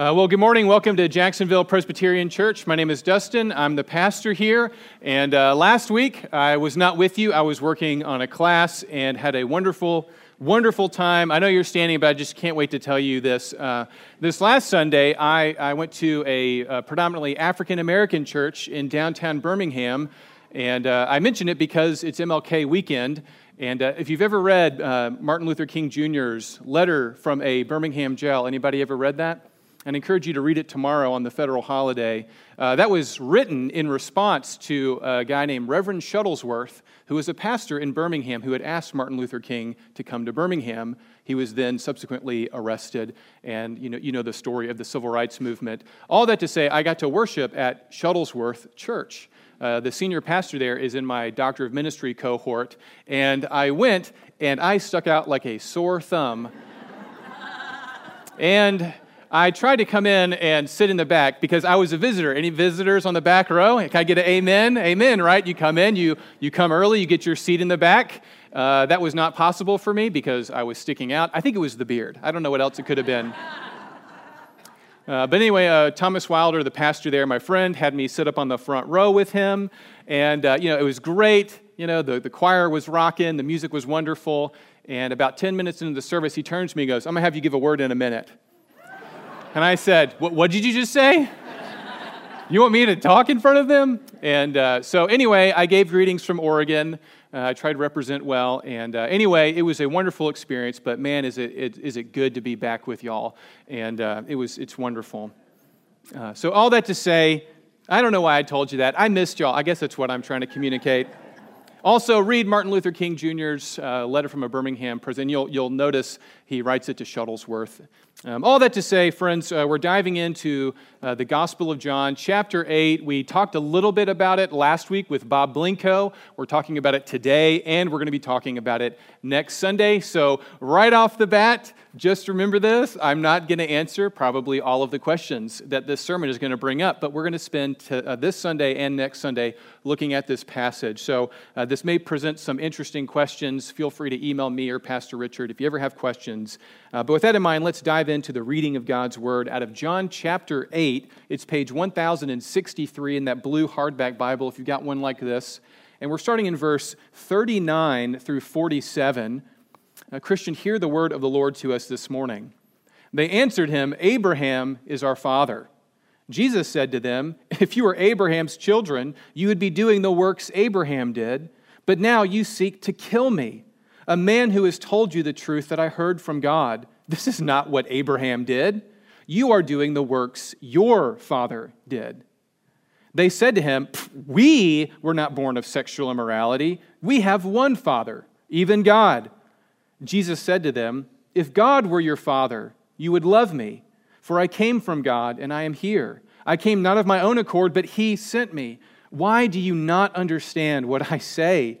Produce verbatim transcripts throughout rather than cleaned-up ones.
Uh, well, good morning. Welcome to Jacksonville Presbyterian Church. My name is Justin. I'm the pastor here, and uh, last week I was not with you. I was working on a class and had a wonderful, wonderful time. I know you're standing, but I just can't wait to tell you this. Uh, this last Sunday, I, I went to a, a predominantly African-American church in downtown Birmingham, and uh, I mention it because it's M L K weekend. And uh, if you've ever read uh, Martin Luther King Junior's letter from a Birmingham jail, anybody ever read that? And encourage you to read it tomorrow on the federal holiday. Uh, that was written in response to a guy named Reverend Shuttlesworth, who was a pastor in Birmingham, who had asked Martin Luther King to come to Birmingham. He was then subsequently arrested, and you know, you know the story of the civil rights movement. All that to say, I got to worship at Shuttlesworth Church. Uh, the senior pastor there is in my Doctor of Ministry cohort, and I went, and I stuck out like a sore thumb. And I tried to come in and sit in the back because I was a visitor. Any visitors on the back row? Can I get an amen? Amen, right? You come in, you you come early, you get your seat in the back. Uh, that was not possible for me because I was sticking out. I think it was the beard. I don't know what else it could have been. Uh, but anyway, uh, Thomas Wilder, the pastor there, my friend, had me sit up on the front row with him. And, uh, you know, it was great. You know, the, the choir was rocking. The music was wonderful. And about ten minutes into the service, he turns to me and goes, "I'm going to have you give a word in a minute." And I said, what, what did you just say? You want me to talk in front of them? And uh, so anyway, I gave greetings from Oregon. Uh, I tried to represent well. And uh, anyway, it was a wonderful experience, but man, is it, it, is it good to be back with y'all. And uh, it was it's wonderful. Uh, so all that to say, I don't know why I told you that. I missed y'all. I guess that's what I'm trying to communicate. Also, read Martin Luther King Junior's uh, letter from a Birmingham prison. You'll, you'll notice he writes it to Shuttlesworth. Um, all that to say, friends, uh, we're diving into uh, the Gospel of John, chapter eight. We talked a little bit about it last week with Bob Blinko. We're talking about it today, and we're going to be talking about it next Sunday. So right off the bat, just remember this. I'm not going to answer probably all of the questions that this sermon is going to bring up, but we're going to spend t- uh, this Sunday and next Sunday looking at this passage. So uh, this may present some interesting questions. Feel free to email me or Pastor Richard if you ever have questions. Uh, but with that in mind, let's dive into the reading of God's Word out of John chapter eight. It's page one thousand sixty-three in that blue hardback Bible, if you've got one like this. And we're starting in verse thirty-nine through forty-seven. Now, Christian, hear the word of the Lord to us this morning. They answered him, "Abraham is our father." Jesus said to them, "If you were Abraham's children, you would be doing the works Abraham did, but now you seek to kill me, a man who has told you the truth that I heard from God. This is not what Abraham did. You are doing the works your father did." They said to him, "We were not born of sexual immorality. We have one Father, even God." Jesus said to them, "If God were your Father, you would love me, for I came from God and I am here. I came not of my own accord, but He sent me. Why do you not understand what I say?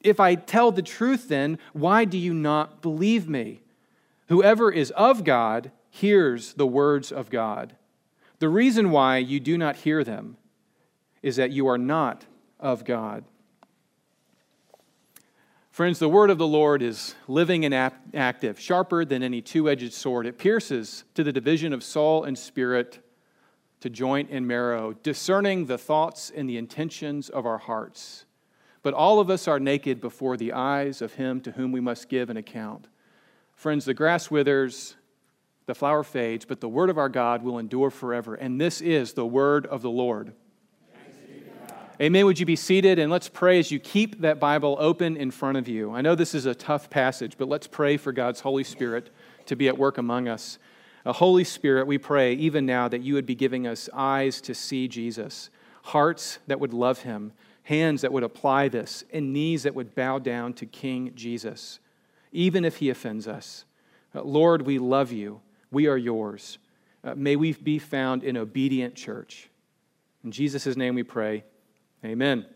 If I tell the truth, then why do you not believe me? Whoever is of God hears the words of God. The reason why you do not hear them is that you are not of God." Friends, the word of the Lord is living and active, sharper than any two-edged sword. It pierces to the division of soul and spirit, to joint and marrow, discerning the thoughts and the intentions of our hearts. But all of us are naked before the eyes of him to whom we must give an account. Friends, the grass withers, the flower fades, but the word of our God will endure forever. And this is the word of the Lord. Amen. Would you be seated? And let's pray as you keep that Bible open in front of you. I know this is a tough passage, but let's pray for God's Holy Spirit to be at work among us. Uh, Holy Spirit, we pray even now that you would be giving us eyes to see Jesus, hearts that would love him, hands that would apply this, and knees that would bow down to King Jesus, even if he offends us. Uh, Lord, we love you. We are yours. Uh, may we be found in obedient church. In Jesus' name we pray, amen.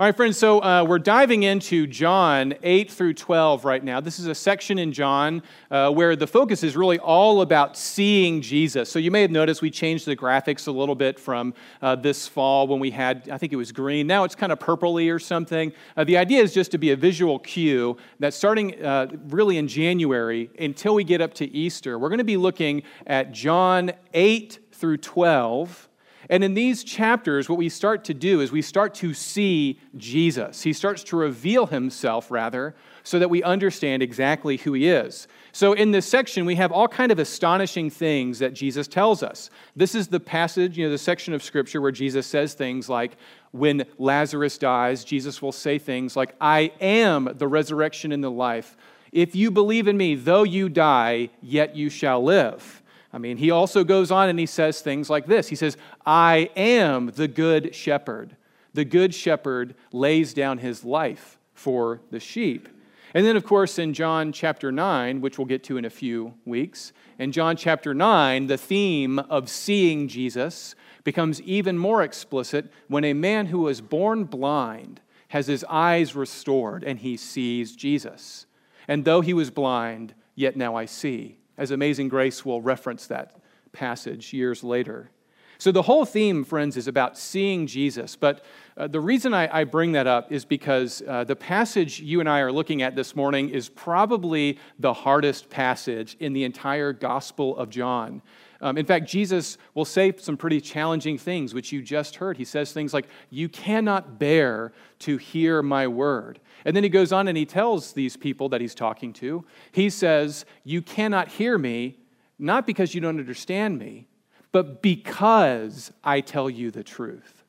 All right, friends, so uh, we're diving into John eight through twelve right now. This is a section in John uh, where the focus is really all about seeing Jesus. So you may have noticed we changed the graphics a little bit from uh, this fall when we had, I think it was green. Now it's kind of purpley or something. Uh, the idea is just to be a visual cue that starting uh, really in January until we get up to Easter, we're going to be looking at John eight through twelve. And in these chapters, what we start to do is we start to see Jesus. He starts to reveal himself, rather, so that we understand exactly who he is. So in this section, we have all kind of astonishing things that Jesus tells us. This is the passage, you know, the section of Scripture where Jesus says things like, when Lazarus dies, Jesus will say things like, I am the resurrection and the life. If you believe in me, though you die, yet you shall live. I mean, he also goes on and he says things like this. He says, I am the good shepherd. The good shepherd lays down his life for the sheep. And then, of course, in John chapter nine, which we'll get to in a few weeks, in John chapter nine, the theme of seeing Jesus becomes even more explicit when a man who was born blind has his eyes restored and he sees Jesus. And though he was blind, yet now I see. As Amazing Grace will reference that passage years later. So the whole theme, friends, is about seeing Jesus. But uh, the reason I, I bring that up is because uh, the passage you and I are looking at this morning is probably the hardest passage in the entire Gospel of John. Um, in fact, Jesus will say some pretty challenging things, which you just heard. He says things like, you cannot bear to hear my word. And then he goes on and he tells these people that he's talking to, he says, you cannot hear me, not because you don't understand me, but because I tell you the truth.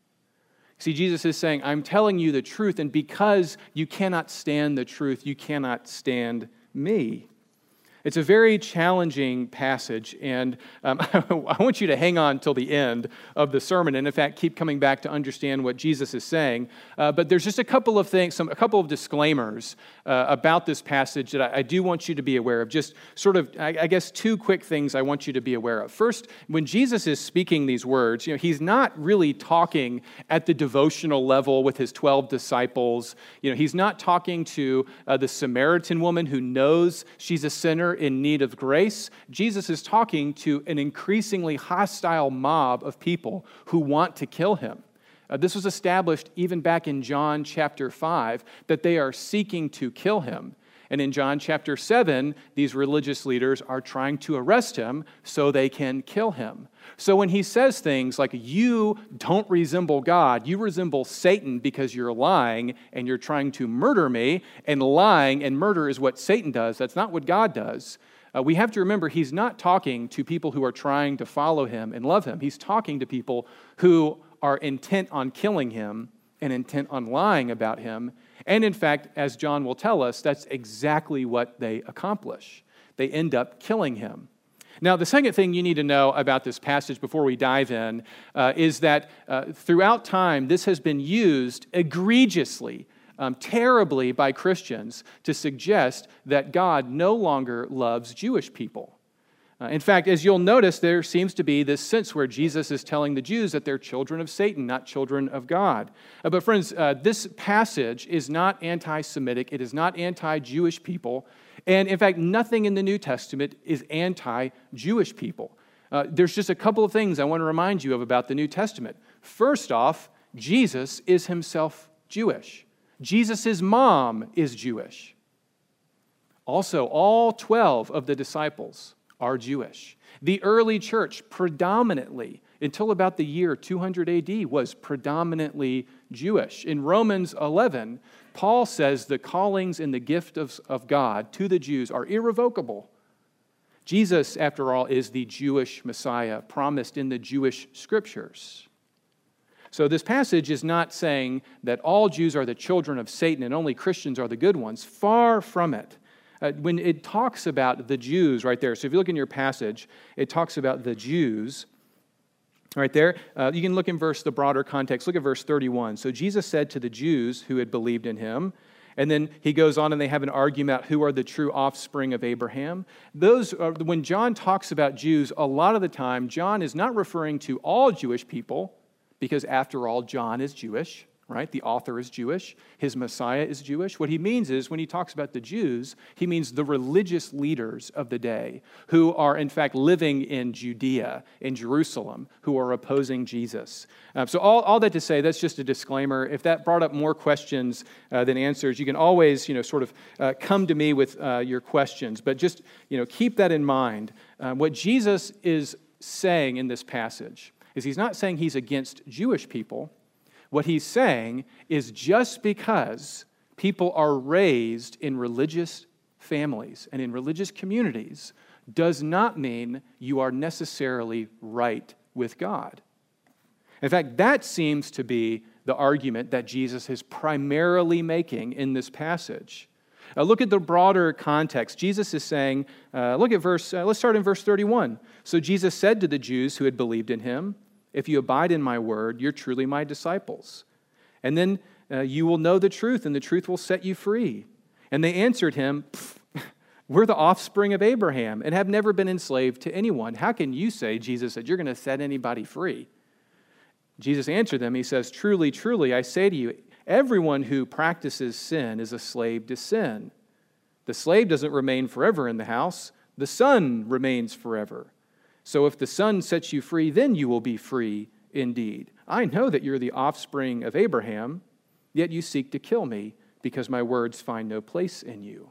See, Jesus is saying, I'm telling you the truth, and because you cannot stand the truth, you cannot stand me. It's a very challenging passage, and um, I want you to hang on till the end of the sermon, and in fact, keep coming back to understand what Jesus is saying. Uh, but there's just a couple of things, some a couple of disclaimers uh, about this passage that I, I do want you to be aware of. Just sort of, I, I guess, two quick things I want you to be aware of. First, when Jesus is speaking these words, you know, he's not really talking at the devotional level with his twelve disciples. You know, he's not talking to uh, the Samaritan woman who knows she's a sinner in need of grace. Jesus is talking to an increasingly hostile mob of people who want to kill him. Uh, this was established even back in John chapter five, that they are seeking to kill him. And in John chapter seven, these religious leaders are trying to arrest him so they can kill him. So when he says things like, you don't resemble God, you resemble Satan because you're lying and you're trying to murder me, and lying and murder is what Satan does, that's not what God does. Uh, we have to remember he's not talking to people who are trying to follow him and love him. He's talking to people who are intent on killing him and intent on lying about him. And in fact, as John will tell us, that's exactly what they accomplish. They end up killing him. Now, the second thing you need to know about this passage before we dive in uh, is that uh, throughout time, this has been used egregiously, um, terribly by Christians to suggest that God no longer loves Jewish people. Uh, in fact, as you'll notice, there seems to be this sense where Jesus is telling the Jews that they're children of Satan, not children of God. Uh, but friends, uh, this passage is not anti-Semitic. It is not anti-Jewish people. And in fact, nothing in the New Testament is anti-Jewish people. Uh, there's just a couple of things I want to remind you of about the New Testament. First off, Jesus is himself Jewish. Jesus' mom is Jewish. Also, all twelve of the disciples are Jewish. The early church predominantly, until about the year two hundred A D, was predominantly Jewish. In Romans eleven, Paul says the callings and the gift of, of God to the Jews are irrevocable. Jesus, after all, is the Jewish Messiah promised in the Jewish Scriptures. So this passage is not saying that all Jews are the children of Satan and only Christians are the good ones. Far from it. Uh, when it talks about the Jews right there, so if you look in your passage, it talks about the Jews right there. Uh, you can look in verse, the broader context. Look at verse thirty-one. So Jesus said to the Jews who had believed in him, and then he goes on and they have an argument about who are the true offspring of Abraham. Those are, when John talks about Jews, a lot of the time, John is not referring to all Jewish people. because after all, John is Jewish, right? The author is Jewish. His Messiah is Jewish. What he means is when he talks about the Jews, he means the religious leaders of the day who are, in fact, living in Judea, in Jerusalem, who are opposing Jesus. Uh, so all, all that to say, that's just a disclaimer. If that brought up more questions uh, than answers, you can always, you know, sort of uh, come to me with uh, your questions. But just, you know, keep that in mind. Uh, what Jesus is saying in this passage is he's not saying he's against Jewish people. What he's saying is just because people are raised in religious families and in religious communities does not mean you are necessarily right with God. In fact, that seems to be the argument that Jesus is primarily making in this passage. Uh, look at the broader context. Jesus is saying, uh, look at verse, uh, let's start in verse thirty-one. So Jesus said to the Jews who had believed in him, "If you abide in my word, you're truly my disciples. And then uh, you will know the truth, and the truth will set you free." And they answered him, "We're the offspring of Abraham and have never been enslaved to anyone. How can you say," Jesus said, "you're going to set anybody free?" Jesus answered them. He says, "Truly, truly, I say to you, everyone who practices sin is a slave to sin. The slave doesn't remain forever in the house. The son remains forever. So if the Son sets you free, then you will be free indeed. I know that you're the offspring of Abraham, yet you seek to kill me because my words find no place in you."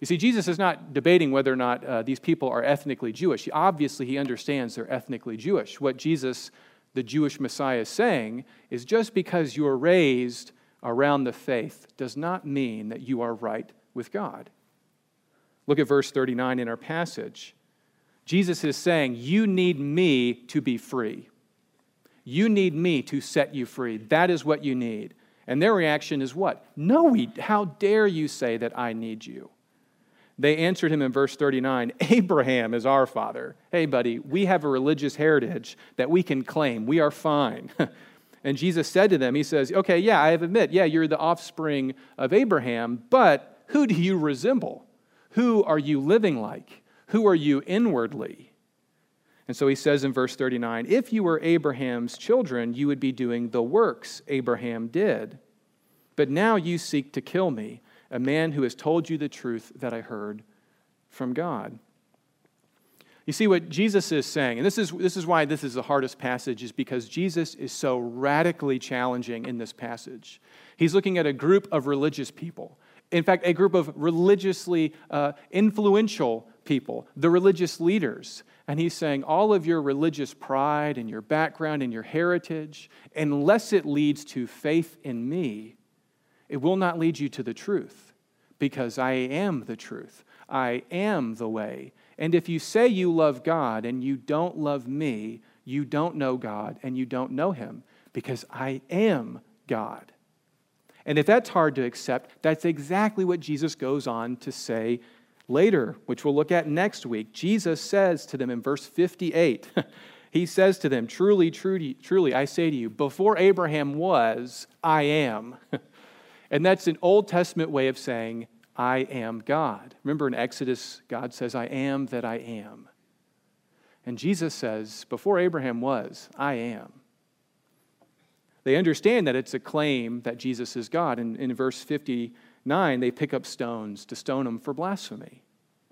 You see, Jesus is not debating whether or not uh, these people are ethnically Jewish. Obviously, he understands they're ethnically Jewish. What Jesus, the Jewish Messiah, is saying is just because you are raised around the faith does not mean that you are right with God. Look at verse thirty-nine in our passage. Jesus is saying, you need me to be free. You need me to set you free. That is what you need. And their reaction is what? No, we, how dare you say that I need you? They answered him in verse thirty-nine, "Abraham is our father." Hey, buddy, we have a religious heritage that we can claim. We are fine. And Jesus said to them, he says, okay, yeah, I admit, yeah, you're the offspring of Abraham, but who do you resemble? Who are you living like? Who are you inwardly? And so he says in verse thirty-nine, "If you were Abraham's children, you would be doing the works Abraham did. But now you seek to kill me, a man who has told you the truth that I heard from God." You see what Jesus is saying, and this is, this is why this is the hardest passage, is because Jesus is so radically challenging in this passage. He's looking at a group of religious people. In fact, a group of religiously uh, influential people, the religious leaders. And he's saying all of your religious pride and your background and your heritage, unless it leads to faith in me, it will not lead you to the truth, because I am the truth. I am the way. And if you say you love God and you don't love me, you don't know God and you don't know him, because I am God. And if that's hard to accept, that's exactly what Jesus goes on to say later, which we'll look at next week. Jesus says to them in verse fifty-eight, he says to them, "Truly, truly, truly, I say to you, before Abraham was, I am." And that's an Old Testament way of saying, I am God. Remember in Exodus, God says, "I am that I am." And Jesus says, before Abraham was, I am. They understand that it's a claim that Jesus is God. And in verse fifty-nine, they pick up stones to stone him for blasphemy.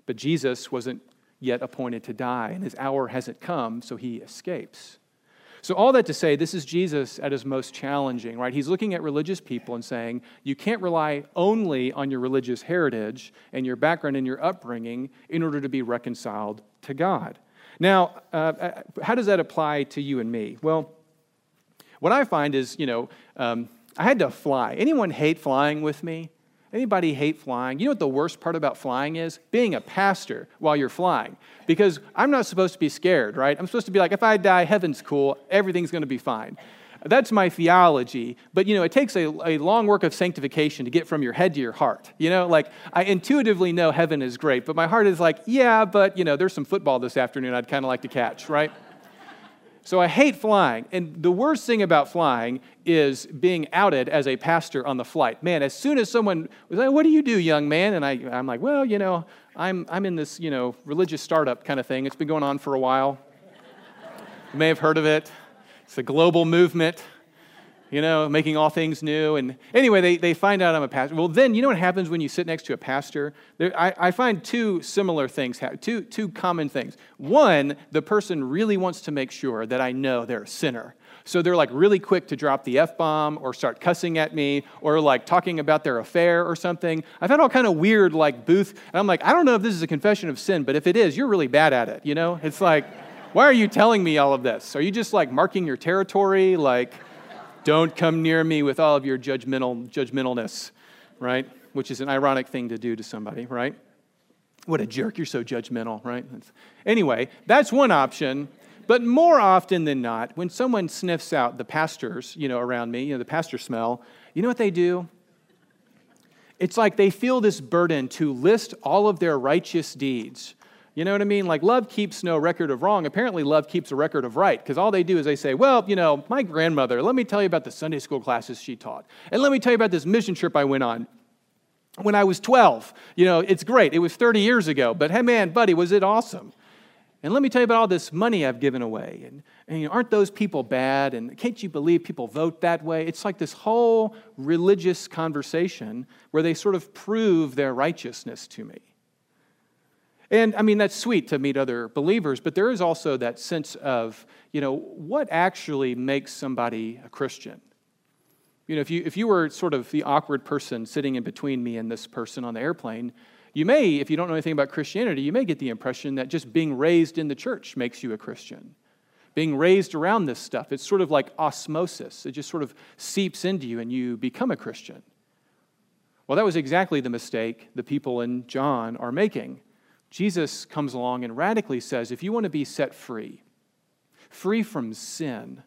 But Jesus wasn't yet appointed to die, and his hour hasn't come, so he escapes. So all that to say, this is Jesus at his most challenging, right? He's looking at religious people and saying, you can't rely only on your religious heritage and your background and your upbringing in order to be reconciled to God. Now, uh, how does that apply to you and me? Well, what I find is, you know, um, I had to fly. Anyone hate flying with me? Anybody hate flying? You know what the worst part about flying is? Being a pastor while you're flying. Because I'm not supposed to be scared, right? I'm supposed to be like, if I die, heaven's cool. Everything's going to be fine. That's my theology. But, you know, it takes a, a long work of sanctification to get from your head to your heart. You know, like, I intuitively know heaven is great, but my heart is like, yeah, but, you know, there's some football this afternoon I'd kind of like to catch, right? So I hate flying, and the worst thing about flying is being outed as a pastor on the flight. Man, as soon as someone was like, "What do you do, young man?" And I, I'm like, well, you know, I'm I'm in this, you know, religious startup kind of thing. It's been going on for a while. You may have heard of it. It's a global movement, you know, making all things new. And anyway, they, they find out I'm a pastor. Well, then, you know what happens when you sit next to a pastor? There, I, I find two similar things, two, two common things. One, the person really wants to make sure that I know they're a sinner. So they're like really quick to drop the F-bomb or start cussing at me or like talking about their affair or something. I've had all kind of weird like booth, and I'm like, I don't know if this is a confession of sin, but if it is, you're really bad at it, you know? It's like, why are you telling me all of this? Are you just like marking your territory? Like, don't come near me with all of your judgmental judgmentalness, right? Which is an ironic thing to do to somebody, right? What a jerk, you're so judgmental, right? Anyway, that's one option. But more often than not, when someone sniffs out the pastors, you know, around me, you know, the pastor smell, you know what they do? It's like they feel this burden to list all of their righteous deeds. You know what I mean? Like, love keeps no record of wrong. Apparently, love keeps a record of right, because all they do is they say, well, you know, my grandmother, let me tell you about the Sunday school classes she taught, and let me tell you about this mission trip I went on when I was twelve. You know, it's great. It was thirty years ago, but hey, man, buddy, was it awesome? And let me tell you about all this money I've given away. And, and you know, aren't those people bad? And can't you believe people vote that way? It's like this whole religious conversation where they sort of prove their righteousness to me. And, I mean, that's sweet to meet other believers, but there is also that sense of, you know, what actually makes somebody a Christian? You know, if you if you were sort of the awkward person sitting in between me and this person on the airplane, you may, if you don't know anything about Christianity, you may get the impression that just being raised in the church makes you a Christian. Being raised around this stuff, it's sort of like osmosis. It just sort of seeps into you and you become a Christian. Well, that was exactly the mistake the people in John are making. Jesus comes along and radically says, if you want to be set free, free from sin,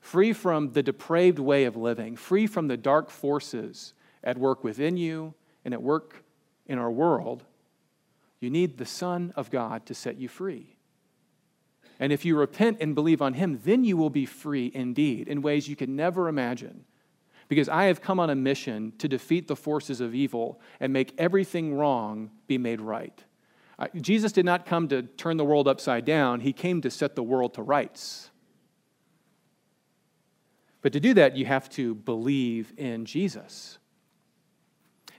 free from the depraved way of living, free from the dark forces at work within you and at work in our world, you need the Son of God to set you free. And if you repent and believe on Him, then you will be free indeed in ways you can never imagine. Because I have come on a mission to defeat the forces of evil and make everything wrong be made right. Jesus did not come to turn the world upside down. He came to set the world to rights. But to do that, you have to believe in Jesus.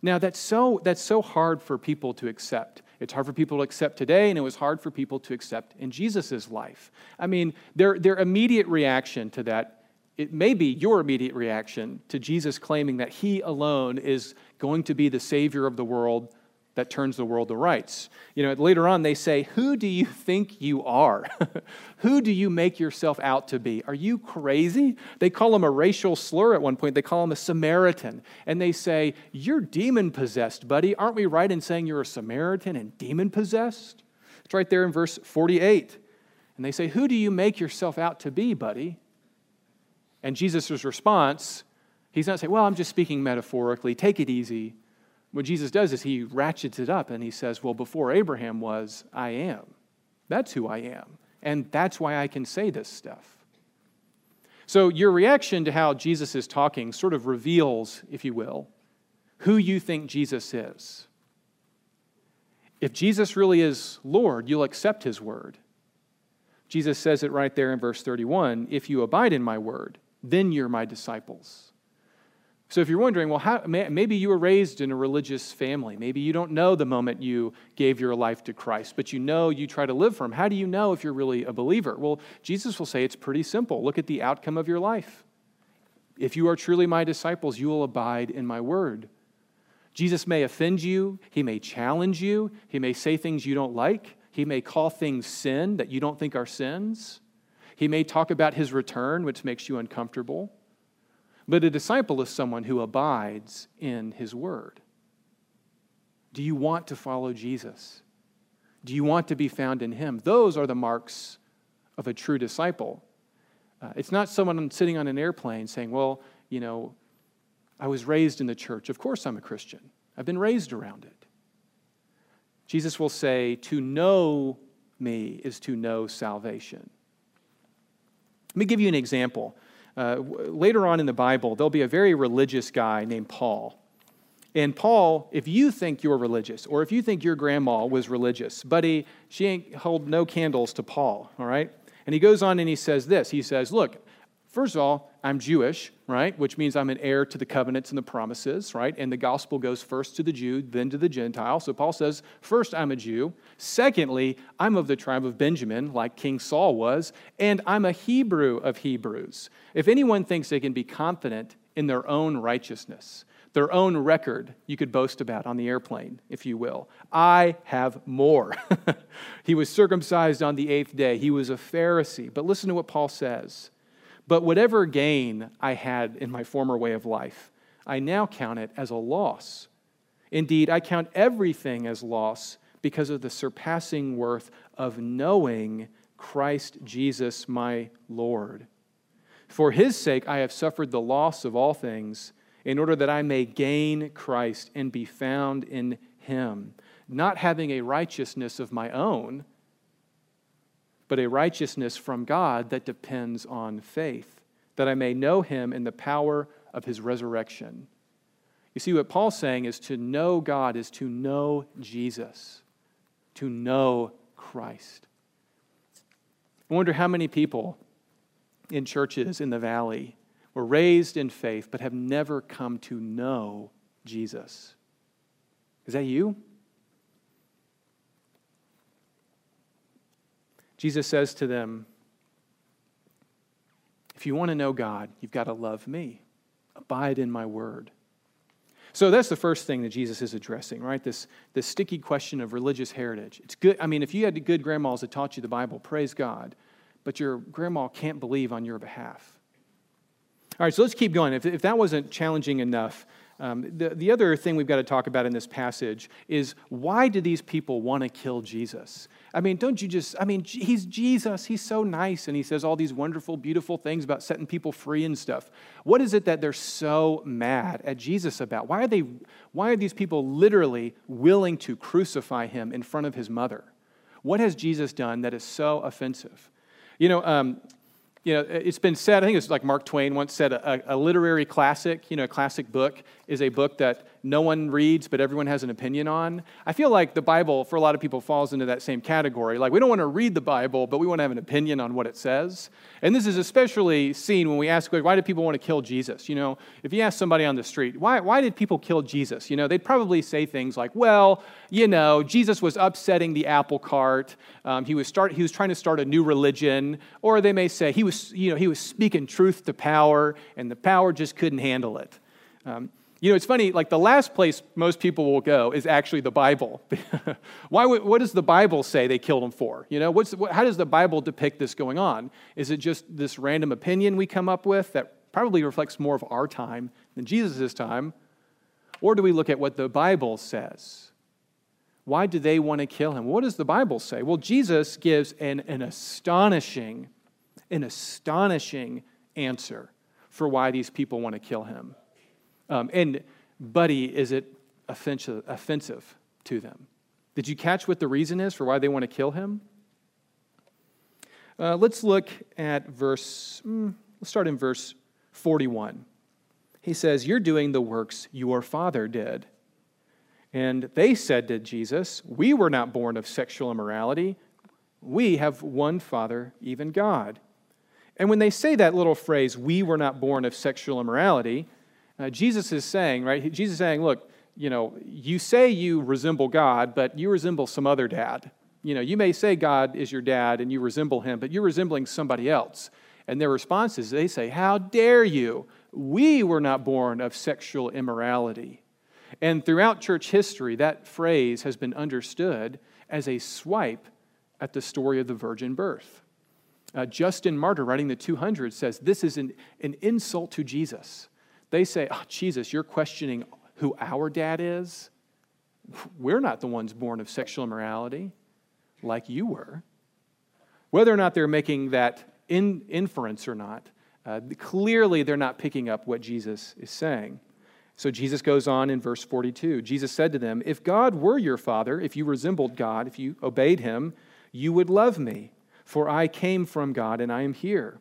Now, that's so, that's so hard for people to accept. It's hard for people to accept today, and it was hard for people to accept in Jesus' life. I mean, their, their immediate reaction to that, it may be your immediate reaction to Jesus claiming that He alone is going to be the Savior of the world that turns the world to rights. You know, later on they say, who do you think you are? Who do you make yourself out to be? Are you crazy? They call Him a racial slur at one point. They call Him a Samaritan. And they say, you're demon-possessed, buddy. Aren't we right in saying you're a Samaritan and demon-possessed? It's right there in verse forty-eight. And they say, who do you make yourself out to be, buddy? And Jesus' response, He's not saying, well, I'm just speaking metaphorically. Take it easy. What Jesus does is He ratchets it up and He says, well, before Abraham was, I am. That's who I am. And that's why I can say this stuff. So your reaction to how Jesus is talking sort of reveals, if you will, who you think Jesus is. If Jesus really is Lord, you'll accept His word. Jesus says it right there in verse thirty-one, if you abide in my word, then you're my disciples. So if you're wondering, well, how, maybe you were raised in a religious family. Maybe you don't know the moment you gave your life to Christ, but you know you try to live for Him. How do you know if you're really a believer? Well, Jesus will say it's pretty simple. Look at the outcome of your life. If you are truly my disciples, you will abide in my word. Jesus may offend you. He may challenge you. He may say things you don't like. He may call things sin that you don't think are sins. He may talk about His return, which makes you uncomfortable. But a disciple is someone who abides in His word. Do you want to follow Jesus? Do you want to be found in Him? Those are the marks of a true disciple. Uh, it's not someone sitting on an airplane saying, well, you know, I was raised in the church. Of course I'm a Christian. I've been raised around it. Jesus will say, to know me is to know salvation. Let me give you an example. Uh, later on in the Bible, there'll be a very religious guy named Paul. And Paul, if you think you're religious, or if you think your grandma was religious, buddy, she ain't hold no candles to Paul, all right? And he goes on and he says this. He says, look, First of all, I'm Jewish, right? Which means I'm an heir to the covenants and the promises, right? And the gospel goes first to the Jew, then to the Gentile. So Paul says, first, I'm a Jew. Secondly, I'm of the tribe of Benjamin, like King Saul was. And I'm a Hebrew of Hebrews. If anyone thinks they can be confident in their own righteousness, their own record you could boast about on the airplane, if you will, I have more. He was circumcised on the eighth day. He was a Pharisee. But listen to what Paul says. But whatever gain I had in my former way of life, I now count it as a loss. Indeed, I count everything as loss because of the surpassing worth of knowing Christ Jesus my Lord. For his sake I have suffered the loss of all things, in order that I may gain Christ and be found in him, not having a righteousness of my own, but a righteousness from God that depends on faith, that I may know him in the power of his resurrection. You see, what Paul's saying is to know God is to know Jesus, to know Christ. I wonder how many people in churches in the valley were raised in faith but have never come to know Jesus. Is that you? Jesus says to them, if you want to know God, you've got to love me. Abide in my word. So that's the first thing that Jesus is addressing, right? This, this sticky question of religious heritage. It's good. I mean, if you had good grandmas that taught you the Bible, praise God. But your grandma can't believe on your behalf. All right, so let's keep going. If, if that wasn't challenging enough, um, the, the other thing we've got to talk about in this passage is, why do these people want to kill Jesus? I mean, don't you just, I mean, he's Jesus. He's so nice. And he says all these wonderful, beautiful things about setting people free and stuff. What is it that they're so mad at Jesus about? Why are they, why are these people literally willing to crucify him in front of his mother? What has Jesus done that is so offensive? You know, um, you know, it's been said, I think it's like Mark Twain once said, a, a literary classic, you know, a classic book is a book that no one reads, but everyone has an opinion on. I feel like the Bible, for a lot of people, falls into that same category. Like, we don't want to read the Bible, but we want to have an opinion on what it says. And this is especially seen when we ask, why do people want to kill Jesus? You know, if you ask somebody on the street, why, why did people kill Jesus? You know, they'd probably say things like, well, you know, Jesus was upsetting the apple cart. Um, he was start, he was trying to start a new religion. Or they may say, he was, you know, he was speaking truth to power, and the power just couldn't handle it. Um, You know, it's funny, like the last place most people will go is actually the Bible. Why? What does the Bible say they killed him for? You know, what's, how does the Bible depict this going on? Is it just this random opinion we come up with that probably reflects more of our time than Jesus' time? Or do we look at what the Bible says? Why do they want to kill him? What does the Bible say? Well, Jesus gives an, an astonishing, an astonishing answer for why these people want to kill him. Um, and, buddy, is it offensive, offensive to them? Did you catch what the reason is for why they want to kill him? Uh, let's look at verse, mm, let's start in verse forty-one. He says, you're doing the works your father did. And they said to Jesus, we were not born of sexual immorality. We have one father, even God. And when they say that little phrase, we were not born of sexual immorality, Uh, Jesus is saying, right, Jesus is saying, look, you know, you say you resemble God, but you resemble some other dad. You know, you may say God is your dad and you resemble him, but you're resembling somebody else. And their response is, they say, how dare you? We were not born of sexual immorality. And throughout church history, that phrase has been understood as a swipe at the story of the virgin birth. Uh, Justin Martyr, writing the two hundred, says this is an, an insult to Jesus. They say, oh, Jesus, you're questioning who our dad is? We're not the ones born of sexual immorality like you were. Whether or not they're making that in, inference or not, uh, clearly they're not picking up what Jesus is saying. So Jesus goes on in verse forty-two. Jesus said to them, if God were your father, if you resembled God, if you obeyed him, you would love me, for I came from God and I am here.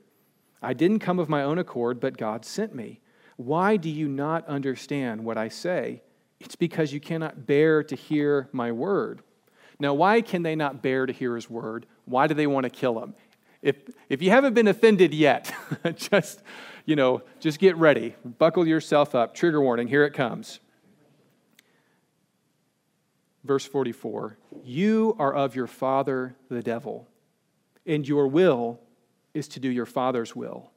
I didn't come of my own accord, but God sent me. Why do you not understand what I say? It's because you cannot bear to hear my word. Now, why can they not bear to hear his word? Why do they want to kill him? If if you haven't been offended yet, just, you know, just get ready. Buckle yourself up. Trigger warning, here it comes. Verse forty-four, you are of your father, the devil, and your will is to do your father's will.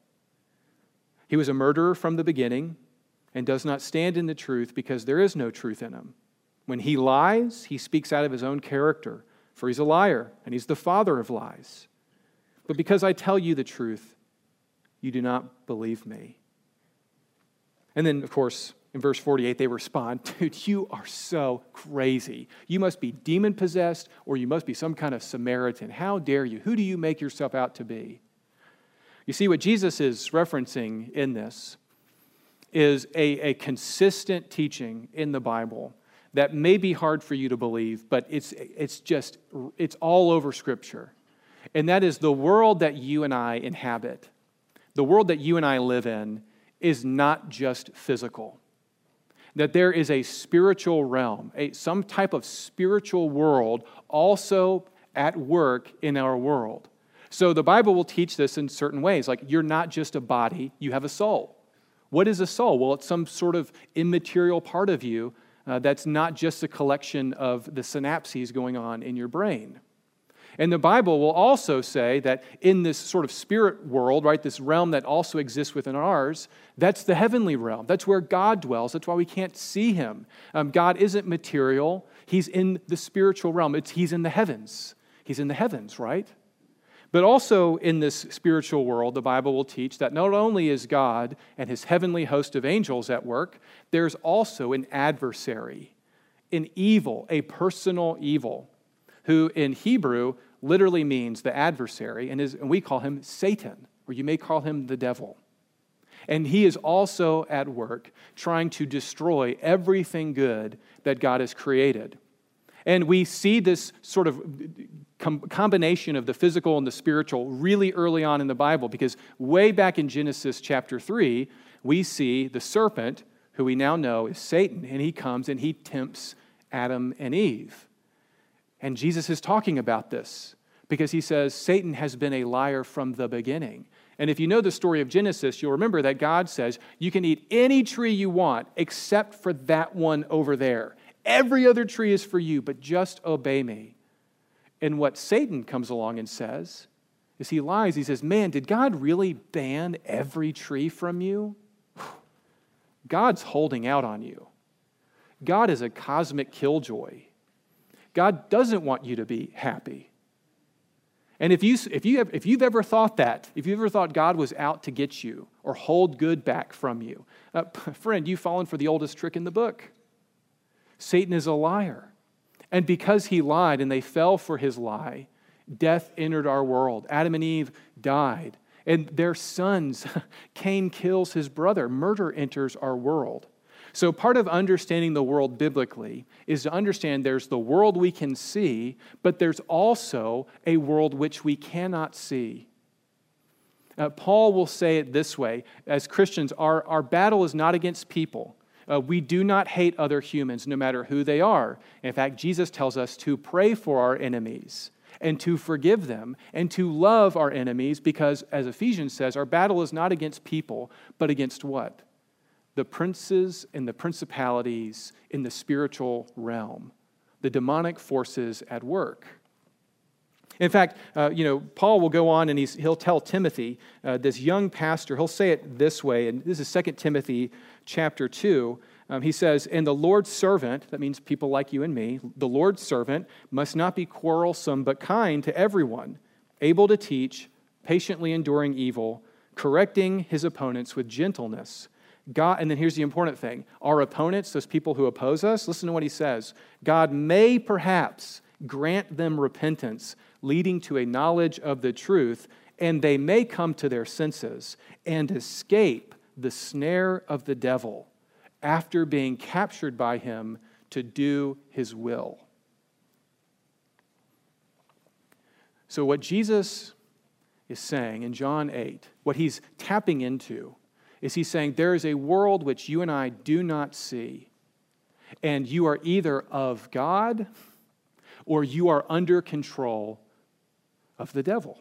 He was a murderer from the beginning and does not stand in the truth because there is no truth in him. When he lies, he speaks out of his own character, for he's a liar and he's the father of lies. But because I tell you the truth, you do not believe me. And then, of course, in verse forty-eight, they respond, dude, you are so crazy. You must be demon-possessed, or you must be some kind of Samaritan. How dare you? Who do you make yourself out to be? You see, what Jesus is referencing in this is a, a consistent teaching in the Bible that may be hard for you to believe, but it's it's just, it's all over Scripture. And that is the world that you and I inhabit, the world that you and I live in, is not just physical. That there is a spiritual realm, a, some type of spiritual world also at work in our world. So the Bible will teach this in certain ways, like you're not just a body, you have a soul. What is a soul? Well, it's some sort of immaterial part of you uh, that's not just a collection of the synapses going on in your brain. And the Bible will also say that in this sort of spirit world, right, this realm that also exists within ours, that's the heavenly realm. That's where God dwells. That's why we can't see him. Um, God isn't material. He's in the spiritual realm. It's, he's in the heavens. He's in the heavens, right? But also in this spiritual world, the Bible will teach that not only is God and his heavenly host of angels at work, there's also an adversary, an evil, a personal evil, who in Hebrew literally means the adversary, and, is, and we call him Satan, or you may call him the devil. And he is also at work trying to destroy everything good that God has created. And we see this sort of com- combination of the physical and the spiritual really early on in the Bible, because way back in Genesis chapter three, we see the serpent, who we now know is Satan, and he comes and he tempts Adam and Eve. And Jesus is talking about this because he says, Satan has been a liar from the beginning. And if you know the story of Genesis, you'll remember that God says, you can eat any tree you want except for that one over there. Every other tree is for you, but just obey me. And what Satan comes along and says is he lies. He says, man, did God really ban every tree from you? God's holding out on you. God is a cosmic killjoy. God doesn't want you to be happy. And if, you, if, you have, if you've ever thought that, if you've ever thought God was out to get you or hold good back from you, uh, friend, you've fallen for the oldest trick in the book. Satan is a liar. And because he lied and they fell for his lie, death entered our world. Adam and Eve died. And their sons, Cain kills his brother. Murder enters our world. So part of understanding the world biblically is to understand there's the world we can see, but there's also a world which we cannot see. Uh, Paul will say it this way. As Christians, our, our battle is not against people. Uh, we do not hate other humans, no matter who they are. In fact, Jesus tells us to pray for our enemies and to forgive them and to love our enemies because, as Ephesians says, our battle is not against people, but against what? The princes and the principalities in the spiritual realm, the demonic forces at work. In fact, uh, you know, Paul will go on and he's, he'll tell Timothy, uh, this young pastor, he'll say it this way, and this is Second Timothy chapter two. Um, he says, and the Lord's servant, that means people like you and me, the Lord's servant must not be quarrelsome but kind to everyone, able to teach, patiently enduring evil, correcting his opponents with gentleness. God, and then here's the important thing. Our opponents, those people who oppose us, listen to what he says. God may perhaps grant them repentance, leading to a knowledge of the truth, and they may come to their senses and escape the snare of the devil after being captured by him to do his will. So what Jesus is saying in John eight, what he's tapping into, is he saying there is a world which you and I do not see, and you are either of God or you are under control of the devil.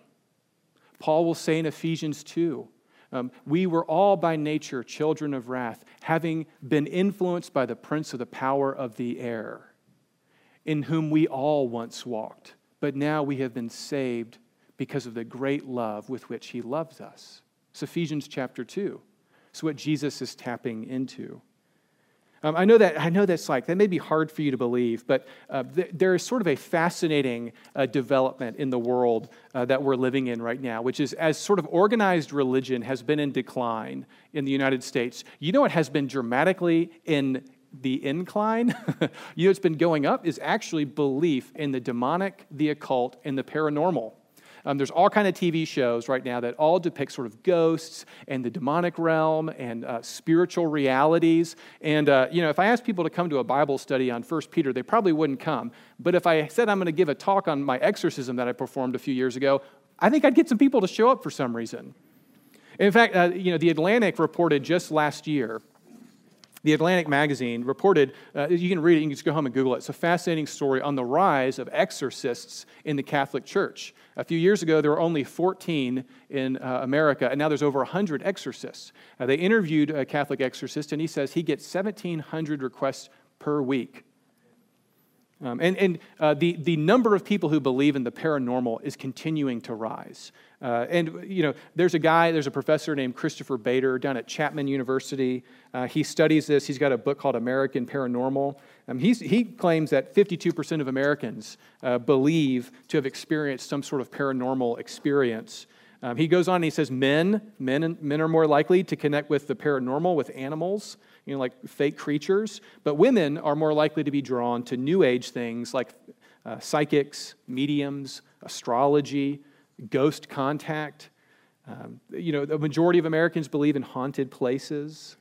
Paul will say in Ephesians two, um, we were all by nature children of wrath, having been influenced by the prince of the power of the air, in whom we all once walked, but now we have been saved because of the great love with which he loves us. It's Ephesians chapter two. It's what Jesus is tapping into. Um, I know that I know that's like, that may be hard for you to believe, but uh, th- there is sort of a fascinating uh, development in the world uh, that we're living in right now, which is as sort of organized religion has been in decline in the United States, you know it has been dramatically in the incline? You know it's been going up is actually belief in the demonic, the occult, and the paranormal. Um, there's all kind of T V shows right now that all depict sort of ghosts and the demonic realm and uh, spiritual realities. And, uh, you know, if I asked people to come to a Bible study on First Peter, they probably wouldn't come. But if I said I'm going to give a talk on my exorcism that I performed a few years ago, I think I'd get some people to show up for some reason. In fact, uh, you know, The Atlantic reported just last year, The Atlantic magazine reported, uh, you can read it, you can just go home and Google it. It's a fascinating story on the rise of exorcists in the Catholic Church. A few years ago, there were only fourteen in uh, America, and now there's over one hundred exorcists. Uh, they interviewed a Catholic exorcist, and he says he gets seventeen hundred requests per week. Um, and and uh, the, the number of people who believe in the paranormal is continuing to rise. Uh, and, you know, there's a guy, there's a professor named Christopher Bader down at Chapman University. Uh, he studies this. He's got a book called American Paranormal. Um, he's, he claims that fifty-two percent of Americans uh, believe to have experienced some sort of paranormal experience. Um, he goes on and he says men, men, men are more likely to connect with the paranormal, with animals, you know, like fake creatures. But women are more likely to be drawn to new age things like uh, psychics, mediums, astrology, ghost contact. Um, you know, the majority of Americans believe in haunted places.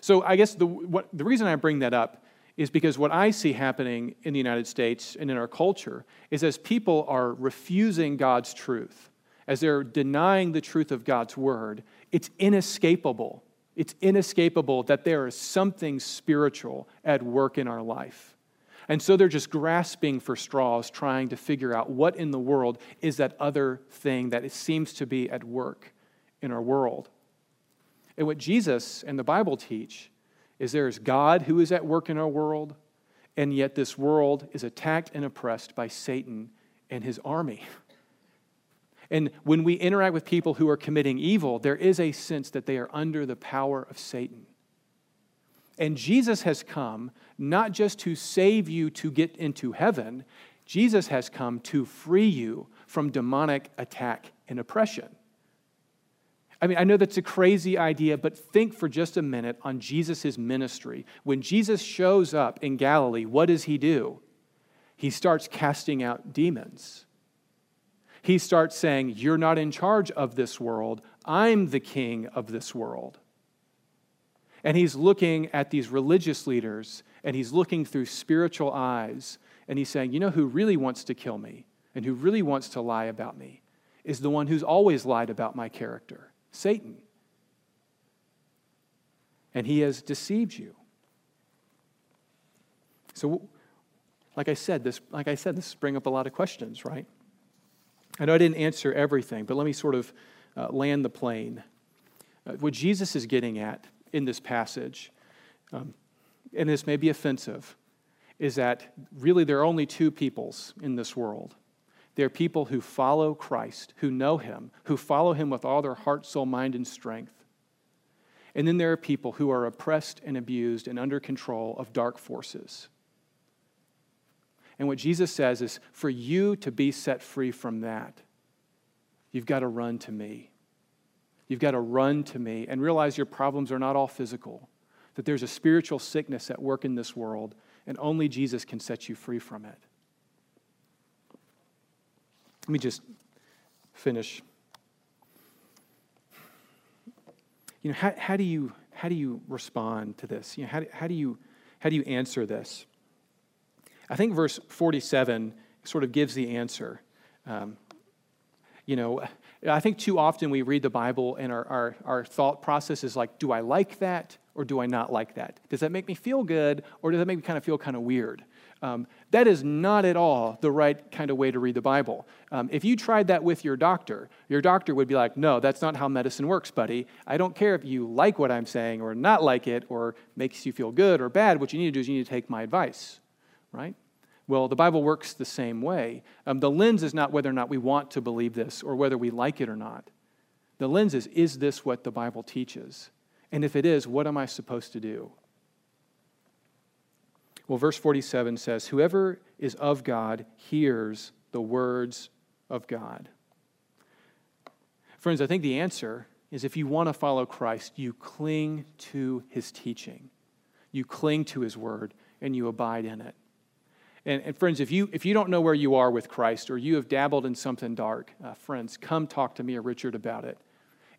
So I guess the what, the reason I bring that up is because what I see happening in the United States and in our culture is as people are refusing God's truth, as they're denying the truth of God's word, it's inescapable. It's inescapable that there is something spiritual at work in our life. And so they're just grasping for straws, trying to figure out what in the world is that other thing that it seems to be at work in our world. And what Jesus and the Bible teach is there is God who is at work in our world, and yet this world is attacked and oppressed by Satan and his army. And when we interact with people who are committing evil, there is a sense that they are under the power of Satan. And Jesus has come not just to save you to get into heaven. Jesus has come to free you from demonic attack and oppression. I mean, I know that's a crazy idea, but think for just a minute on Jesus' ministry. When Jesus shows up in Galilee, what does he do? He starts casting out demons. He starts saying, you're not in charge of this world. I'm the king of this world. And he's looking at these religious leaders, and he's looking through spiritual eyes, and he's saying, you know who really wants to kill me and who really wants to lie about me is the one who's always lied about my character, Satan. And he has deceived you. So, like I said, this like I said, this brings up a lot of questions, right? I know I didn't answer everything, but let me sort of uh, land the plane. Uh, what Jesus is getting at in this passage, um, and this may be offensive, is that really there are only two peoples in this world. There are people who follow Christ, who know him, who follow him with all their heart, soul, mind, and strength. And then there are people who are oppressed and abused and under control of dark forces. And what Jesus says is, for you to be set free from that, you've got to run to me. You've got to run to me and realize your problems are not all physical, that there's a spiritual sickness at work in this world, and only Jesus can set you free from it. Let me just finish. You know, how, how do you how do you respond to this? You know, how, how do you how do you answer this? I think verse forty-seven sort of gives the answer. Um, you know. I think too often we read the Bible and our, our, our thought process is like, do I like that or do I not like that? Does that make me feel good or does that make me kind of feel kind of weird? Um, that is not at all the right kind of way to read the Bible. Um, if you tried that with your doctor, your doctor would be like, no, that's not how medicine works, buddy. I don't care if you like what I'm saying or not like it or makes you feel good or bad. What you need to do is you need to take my advice, right? Well, the Bible works the same way. Um, the lens is not whether or not we want to believe this or whether we like it or not. The lens is, is this what the Bible teaches? And if it is, what am I supposed to do? Well, verse forty-seven says, whoever is of God hears the words of God. Friends, I think the answer is if you want to follow Christ, you cling to his teaching. You cling to his word and you abide in it. And, and friends, if you if you don't know where you are with Christ or you have dabbled in something dark, uh, friends, come talk to me or Richard about it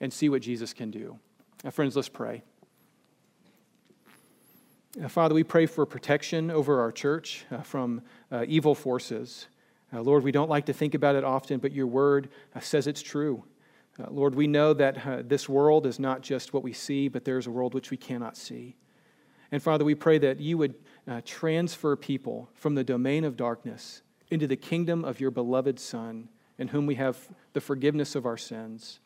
and see what Jesus can do. Now, friends, let's pray. Uh, Father, we pray for protection over our church uh, from uh, evil forces. Uh, Lord, we don't like to think about it often, but your word uh, says it's true. Uh, Lord, we know that uh, this world is not just what we see, but there's a world which we cannot see. And Father, we pray that you would Uh, transfer people from the domain of darkness into the kingdom of your beloved Son, in whom we have the forgiveness of our sins.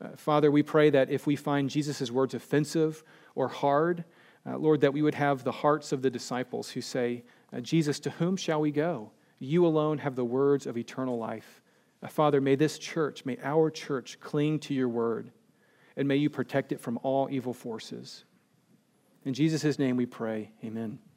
Uh, Father, we pray that if we find Jesus' words offensive or hard, uh, Lord, that we would have the hearts of the disciples who say, uh, Jesus, to whom shall we go? You alone have the words of eternal life. Uh, Father, may this church, may our church cling to your word, and may you protect it from all evil forces. In Jesus' name we pray, amen.